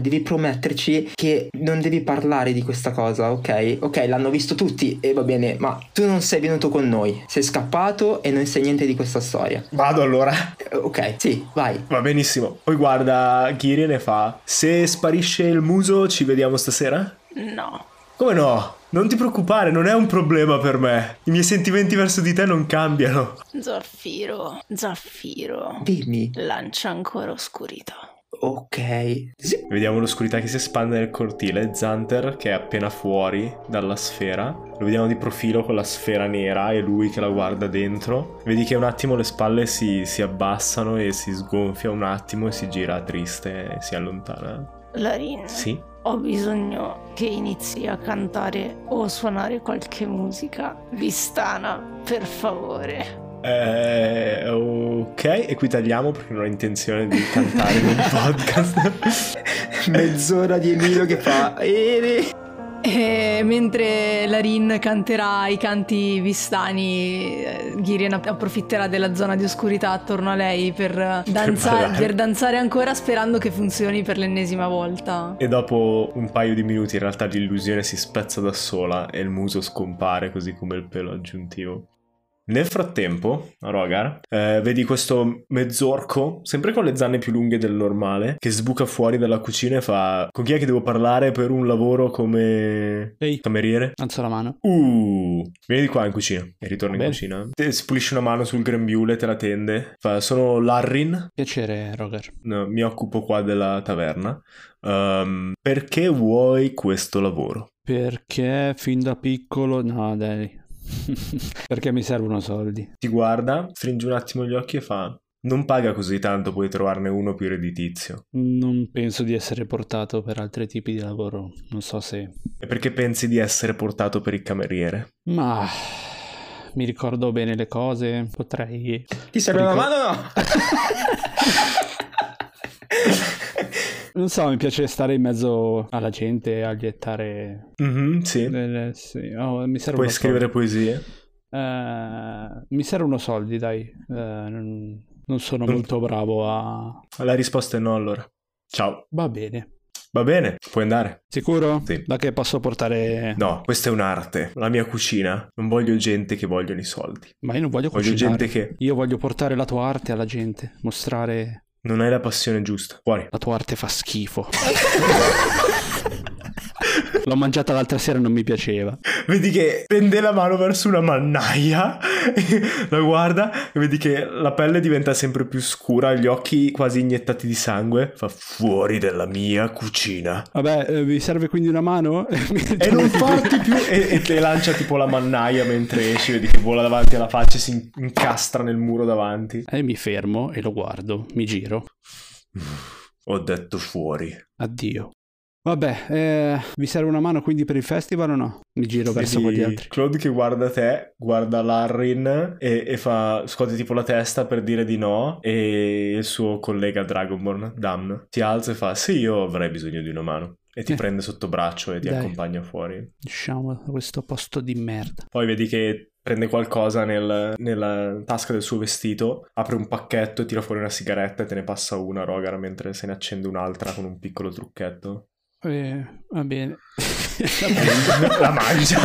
devi prometterci che non devi parlare di questa cosa, ok? Ok, l'hanno visto tutti e va bene, ma tu non sei venuto con noi, sei scappato e non sai niente di questa storia. Vado allora? Ok, sì, vai. Va benissimo, poi guarda Ghyrien e fa: se sparisce il muso ci vediamo stasera? No. Come no? Non ti preoccupare, non è un problema per me. I miei sentimenti verso di te non cambiano. Zaffiro. Dimmi. Lancia ancora oscurità. Ok, sì. Vediamo l'oscurità che si espande nel cortile. Zanter, che è appena fuori dalla sfera, lo vediamo di profilo con la sfera nera e lui che la guarda dentro. Vedi che un attimo le spalle si abbassano e si sgonfia un attimo e si gira triste e si allontana. Larin, sì? Ho bisogno che inizi a cantare o suonare qualche musica vistana, per favore. Ok, e qui tagliamo perché non ho intenzione di cantare in un podcast. Mezz'ora di Emilio che fa... E mentre Larin canterà i canti vistani, Ghyrien approfitterà della zona di oscurità attorno a lei per danzare ancora, sperando che funzioni per l'ennesima volta. E dopo un paio di minuti in realtà l'illusione si spezza da sola e il muso scompare, così come il pelo aggiuntivo. Nel frattempo, Rogar, vedi questo mezzorco, sempre con le zanne più lunghe del normale, che sbuca fuori dalla cucina e fa: con chi è che devo parlare per un lavoro come... Ehi, cameriere? Alzo la mano. Vieni di qua in cucina. E ritorna in cucina. Te pulisci una mano sul grembiule, te la tende. Fa: sono Larin. Piacere, Rogar. No, mi occupo qua della taverna. Perché vuoi questo lavoro? Perché fin da piccolo... No, dai... Perché mi servono soldi. Ti guarda, stringe un attimo gli occhi e fa: non paga così tanto, puoi trovarne uno più redditizio. Non penso di essere portato per altri tipi di lavoro, non so se... E perché pensi di essere portato per il cameriere? Ma... mi ricordo bene le cose, potrei... Ti serve una mano? Non so, mi piace stare in mezzo alla gente, agliettare... sì. Sì. Oh, mi servono. Puoi scrivere poesie? Mi servono soldi, dai. Non sono molto bravo a... La risposta è no, allora. Ciao. Va bene, puoi andare. Sicuro? Sì. Da che posso portare... No, questa è un'arte. La mia cucina. Non voglio gente che vogliono i soldi. Ma io non voglio cucinare. Voglio gente che... Io voglio portare la tua arte alla gente. Mostrare... Non hai la passione giusta. Fuori. La tua arte fa schifo. L'ho mangiata l'altra sera e non mi piaceva. Vedi che tende la mano verso una mannaia, la guarda e vedi che la pelle diventa sempre più scura, gli occhi quasi iniettati di sangue. Fa: fuori dalla mia cucina. Vabbè, vi serve quindi una mano? E non farti più. E te lancia tipo la mannaia mentre esci. Vedi che vola davanti alla faccia e si incastra nel muro davanti. E mi fermo e lo guardo, mi giro. Ho detto fuori. Addio. Vabbè, vi serve una mano quindi per il festival o no? Mi giro verso quegli altri. Claude che guarda te, guarda Larin e fa, scuote tipo la testa per dire di no, e il suo collega Dragonborn, Dam, ti alza e fa: sì, io avrei bisogno di una mano. E ti prende sotto braccio e ti accompagna fuori. Usciamo da questo posto di merda. Poi vedi che prende qualcosa nella tasca del suo vestito, apre un pacchetto e tira fuori una sigaretta e te ne passa una, Rogar, mentre se ne accende un'altra con un piccolo trucchetto. Va bene. La mangia.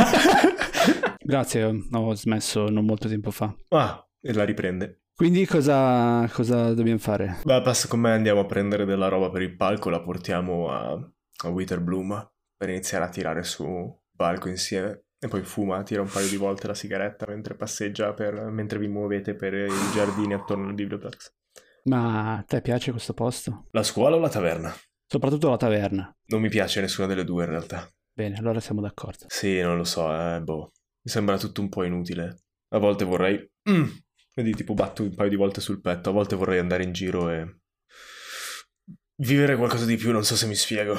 Grazie, ho smesso non molto tempo fa. E la riprende. Quindi cosa dobbiamo fare? Beh, passa con me, andiamo a prendere della roba per il palco, la portiamo a Witherbloom per iniziare a tirare su palco insieme. E poi fuma, tira un paio di volte la sigaretta mentre passeggia, mentre vi muovete per i giardini attorno al bibliotex. Ma a te piace questo posto? La scuola o la taverna? Soprattutto la taverna. Non mi piace nessuna delle due in realtà. Bene, allora siamo d'accordo. Sì, non lo so, boh. Mi sembra tutto un po' inutile. A volte vorrei... Quindi tipo batto un paio di volte sul petto. A volte vorrei andare in giro e... vivere qualcosa di più, non so se mi spiego.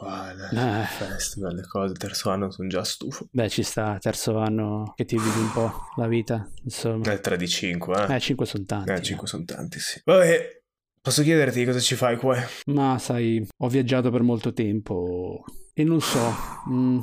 Guarda, festival, le cose, terzo anno, sono già stufo. Beh, ci sta, terzo anno che ti vivi un po' la vita, insomma. 3 di 5, eh? 5 sono tanti. 5 sono tanti, sì. Vabbè, posso chiederti cosa ci fai qua? Ma sai, ho viaggiato per molto tempo e non so,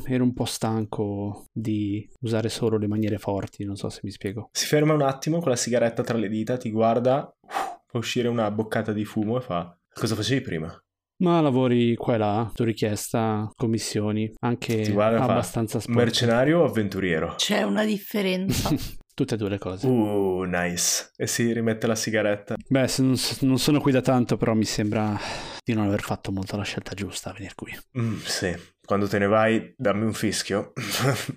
ero un po' stanco di usare solo le maniere forti, non so se mi spiego. Si ferma un attimo con la sigaretta tra le dita, ti guarda, fa uscire una boccata di fumo e fa... Cosa facevi prima? Ma lavori qua e là, tu richiesta, commissioni, anche abbastanza sporco. Mercenario o avventuriero? C'è una differenza. Tutte e due le cose. Nice. E si rimette la sigaretta. Beh, non sono qui da tanto, però mi sembra di non aver fatto molto la scelta giusta a venire qui. Sì, quando te ne vai dammi un fischio,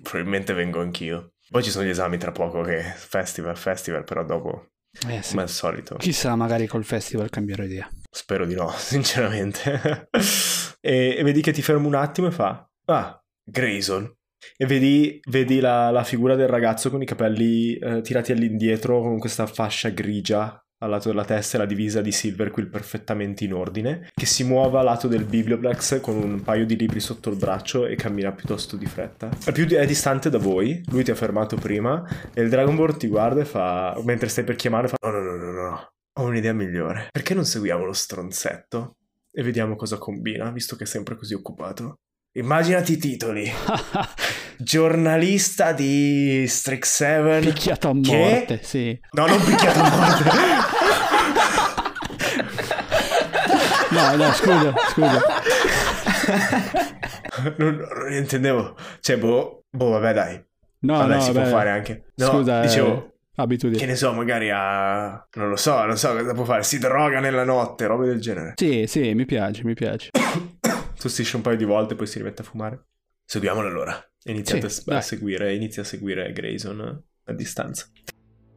probabilmente vengo anch'io. Poi ci sono gli esami tra poco che festival, però dopo... sì. Come al solito. Chissà, magari col festival cambierò idea. Spero di no, sinceramente. e vedi che ti fermo un attimo e fa... Ah, Grayson. E vedi la figura del ragazzo con i capelli tirati all'indietro, con questa fascia grigia al lato della testa e la divisa di Silver Quill perfettamente in ordine, che si muove al lato del biblioplex con un paio di libri sotto il braccio e cammina piuttosto di fretta. È distante da voi, lui ti ha fermato prima e il Dragonborn ti guarda e fa, mentre stai per chiamare, fa no, ho un'idea migliore. Perché non seguiamo lo stronzetto e vediamo cosa combina, visto che è sempre così occupato? Immaginati i titoli. Giornalista di Strixhaven. Picchiato a morte, che... sì. No, non picchiato a morte. No, scusa. Non intendevo. Cioè, boh, vabbè, dai. No, si vabbè. Può fare anche. No, scusa, dicevo... abitudini. Che ne so, magari a... non so cosa può fare. Si droga nella notte, robe del genere. Sì, mi piace. Tossisce un paio di volte, poi si rimette a fumare. Seguiamolo allora. Iniziate inizia a seguire Grayson a distanza.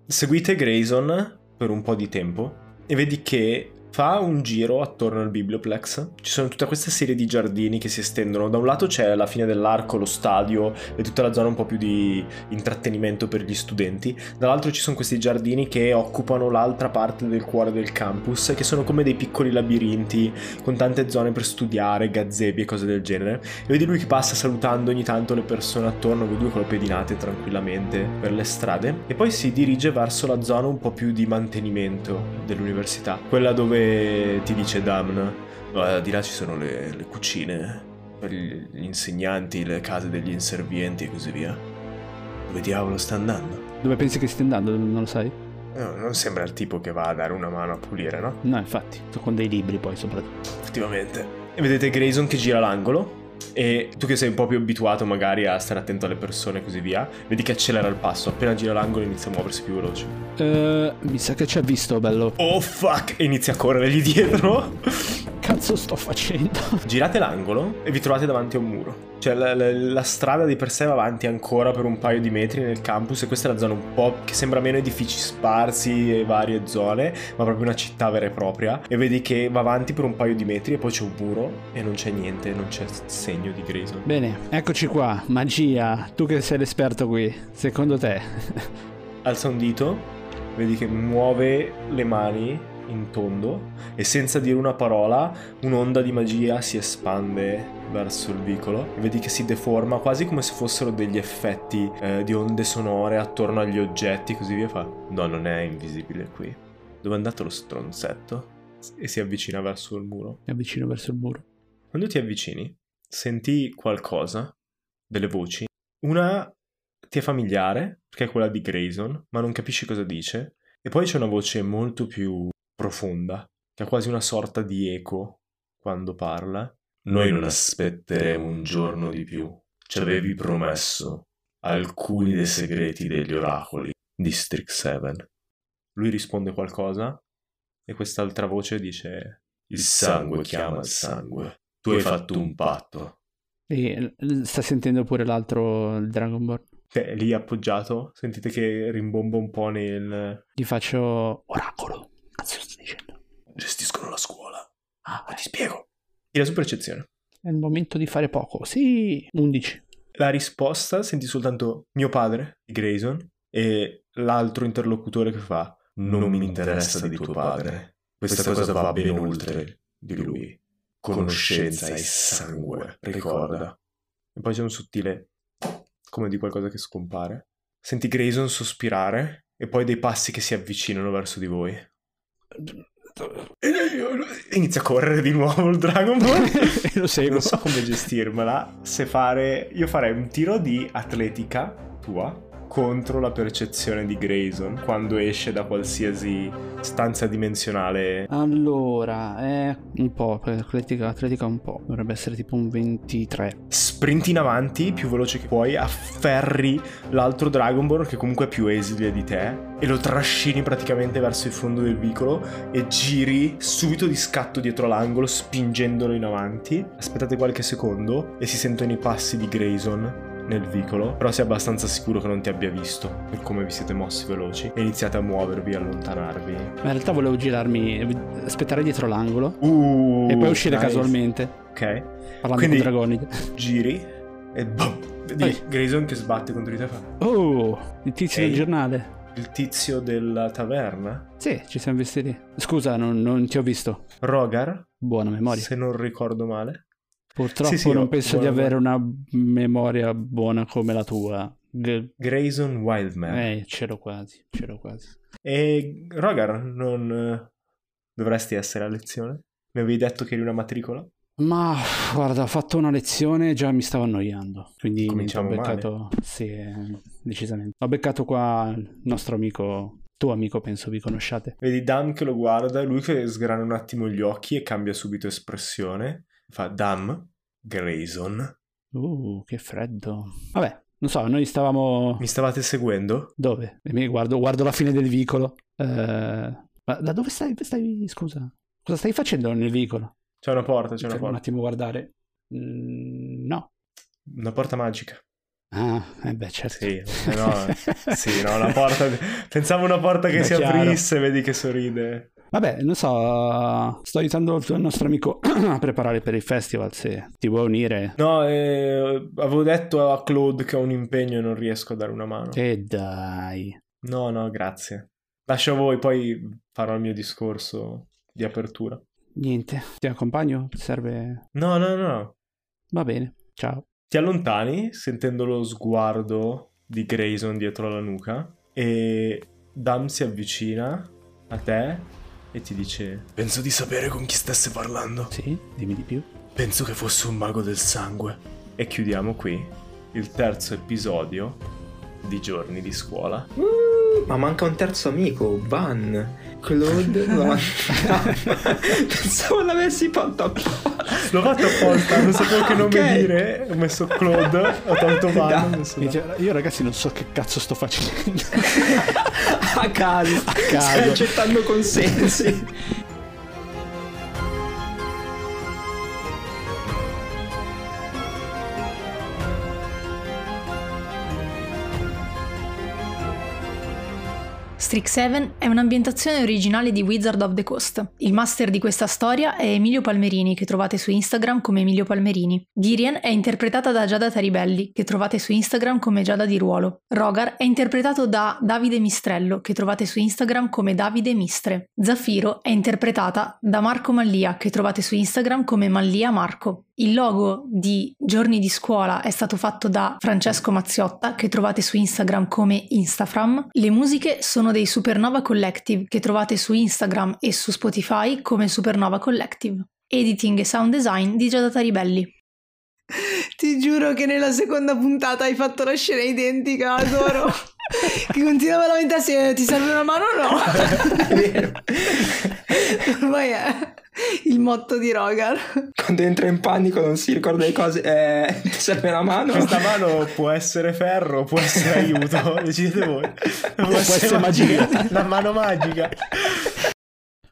Seguite Grayson per un po' di tempo e vedi che fa un giro attorno al biblioplex. Ci sono tutta questa serie di giardini che si estendono. Da un lato c'è la fine dell'arco, lo stadio e tutta la zona un po' più di intrattenimento per gli studenti. Dall'altro ci sono questi giardini che occupano l'altra parte del cuore del campus, che sono come dei piccoli labirinti con tante zone per studiare, gazebi e cose del genere. E vedi lui che passa salutando ogni tanto le persone attorno, voi due con le pedinate tranquillamente per le strade. E poi si dirige verso la zona un po' più di mantenimento dell'università, quella dove ti dice Damn, di là ci sono le cucine per gli insegnanti, le case degli inservienti e così via. Dove diavolo sta andando? Dove pensi che stia andando? Non lo sai? No, non sembra il tipo che va a dare una mano a pulire, no? No, infatti, con dei libri poi soprattutto. Effettivamente. E vedete Grayson che gira l'angolo. E tu che sei un po' più abituato magari a stare attento alle persone e così via, vedi che accelera il passo, appena gira l'angolo inizia a muoversi più veloce. Mi sa che ci ha visto, bello. Oh fuck! E inizia a correre lì dietro. Cazzo sto facendo? Girate l'angolo e vi trovate davanti a un muro. Cioè la strada di per sé va avanti ancora per un paio di metri nel campus, e questa è la zona un po' che sembra meno edifici sparsi e varie zone, ma proprio una città vera e propria. E vedi che va avanti per un paio di metri e poi c'è un muro e non c'è niente, non c'è segno di Grayson. Bene, eccoci qua, magia, tu che sei l'esperto qui, secondo te? Alza un dito, vedi che muove le mani in tondo e senza dire una parola un'onda di magia si espande verso il vicolo e vedi che si deforma quasi come se fossero degli effetti di onde sonore attorno agli oggetti così via. Fa no, non è invisibile qui. Dove è andato lo stronzetto? E si avvicina verso il muro. Mi avvicino verso il muro. Quando ti avvicini senti qualcosa, delle voci. Una ti è familiare perché è quella di Grayson, ma non capisci cosa dice. E poi c'è una voce molto più profonda, che ha quasi una sorta di eco quando parla. Noi non aspetteremo un giorno di più. Ci avevi promesso alcuni dei segreti degli oracoli di Strixhaven. Lui risponde qualcosa e quest'altra voce dice: il sangue chiama il sangue, tu hai fatto un patto. E sta sentendo pure l'altro, il Dragonborn. È lì appoggiato, sentite che rimbomba un po' nel... Gli faccio: oracolo, cazzo stai dicendo? Gestiscono la scuola. Ah, ma ti spiego. Tira su percezione. È il momento di fare poco. Sì, 11. La risposta senti soltanto mio padre, Grayson, e l'altro interlocutore che fa: non mi interessa di tuo padre. Questa cosa va ben oltre di lui. Conoscenza e sangue, ricorda. E poi c'è un sottile come di qualcosa che scompare. Senti Grayson sospirare e poi dei passi che si avvicinano verso di voi. Inizia a correre di nuovo il Dragon Ball. Lo seguo. Non so come gestirmela. Se fare... Io farei un tiro di atletica tua contro la percezione di Grayson quando esce da qualsiasi stanza dimensionale. Allora, è un po', atletica un po'. Dovrebbe essere tipo un 23. Sprinti in avanti, più veloce che puoi, afferri l'altro Dragonborn che comunque è più esile di te e lo trascini praticamente verso il fondo del vicolo e giri subito di scatto dietro l'angolo spingendolo in avanti. Aspettate qualche secondo e si sentono i passi di Grayson nel vicolo, però sei abbastanza sicuro che non ti abbia visto per come vi siete mossi veloci e iniziate a muovervi, allontanarvi. Ma in realtà volevo girarmi, aspettare dietro l'angolo e poi uscire casualmente. Ok, parlando quindi con dragonite. Giri e boom, vedi Grayson che sbatte contro di te. Oh, il tizio del giornale. Il tizio della taverna? Sì, ci siamo vestiti. Scusa, non ti ho visto. Rogar? Buona memoria. Se non ricordo male. Purtroppo sì, non penso di avere una memoria buona come la tua. Grayson Wildman. C'ero quasi. E Rogar, non dovresti essere a lezione? Mi avevi detto che eri una matricola? Ma guarda, ho fatto una lezione e già mi stavo annoiando. Quindi ho beccato male. Sì, decisamente. Ho beccato qua il nostro amico, tuo amico, penso vi conosciate. Vedi Dam che lo guarda, lui che sgrana un attimo gli occhi e cambia subito espressione. Fa: Dam, Grayson. Che freddo. Vabbè, non so, noi stavamo... Mi stavate seguendo? Dove? E mi guardo la fine del vicolo. Ma da dove stai? Scusa, cosa stai facendo nel vicolo? C'è una porta, c'è una porta. Un attimo guardare. No. Una porta magica. Ah, beh, certo. Sì, no, la porta... Pensavo una porta che si aprisse, vedi che sorride. Vabbè, non so, sto aiutando il nostro amico a preparare per il festival, se ti vuoi unire. No, avevo detto a Claude che ho un impegno e non riesco a dare una mano. E dai. No, grazie. Lascio a voi, poi farò il mio discorso di apertura. Niente, ti accompagno? Serve... No. Va bene, ciao. Ti allontani, sentendo lo sguardo di Grayson dietro la nuca, e Dam si avvicina a te... E ti dice: penso di sapere con chi stesse parlando. Sì, dimmi di più. Penso che fosse un mago del sangue. E chiudiamo qui il terzo episodio di Giorni di Scuola. Ma manca un terzo amico, Van. Claude. Pensavo l'avessi fatto apposta. L'ho fatto apposta, non sapevo che nome dire. Ho messo Claude, ho tolto Van. Io ragazzi non so che cazzo sto facendo. A caso. Stai accettando consensi. Strixhaven è un'ambientazione originale di Wizard of the Coast. Il master di questa storia è Emilio Palmerini, che trovate su Instagram come Emilio Palmerini. Ghyrien è interpretata da Giada Taribelli, che trovate su Instagram come Giada di Ruolo. Rogar è interpretato da Davide Mistrello, che trovate su Instagram come Davide Mistre. Zaffiro è interpretata da Marco Mallia, che trovate su Instagram come Mallia Marco. Il logo di Giorni di Scuola è stato fatto da Francesco Mazziotta, che trovate su Instagram come Instafram. Le musiche sono dei Supernova Collective, che trovate su Instagram e su Spotify come Supernova Collective. Editing e sound design di Giada Taribelli. Ti giuro che nella seconda puntata hai fatto la scena identica, adoro. Che continuava a lamentarsi: ti serve una mano o no? È vero. Ormai è il motto di Rogar. Quando entra in panico non si ricorda le cose, ti serve una mano. Questa mano può essere ferro, può essere aiuto, decidete voi. Può essere magia, una mano magica.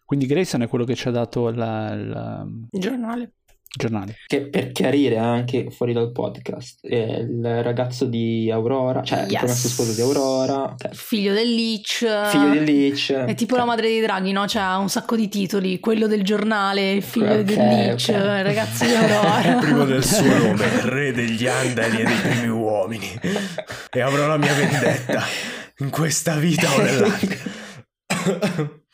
Quindi Grayson è quello che ci ha dato il giornale. Giornale. Che per chiarire anche fuori dal podcast è il ragazzo di Aurora, cioè il promesso sposo di Aurora, okay. figlio del Lich è tipo okay. La madre dei draghi, no? C'ha un sacco di titoli, quello del giornale, il figlio del Lich, okay. Ragazzo di Aurora, primo del suo nome, re degli Andali e dei primi uomini, e avrò la mia vendetta in questa vita o nell'altra.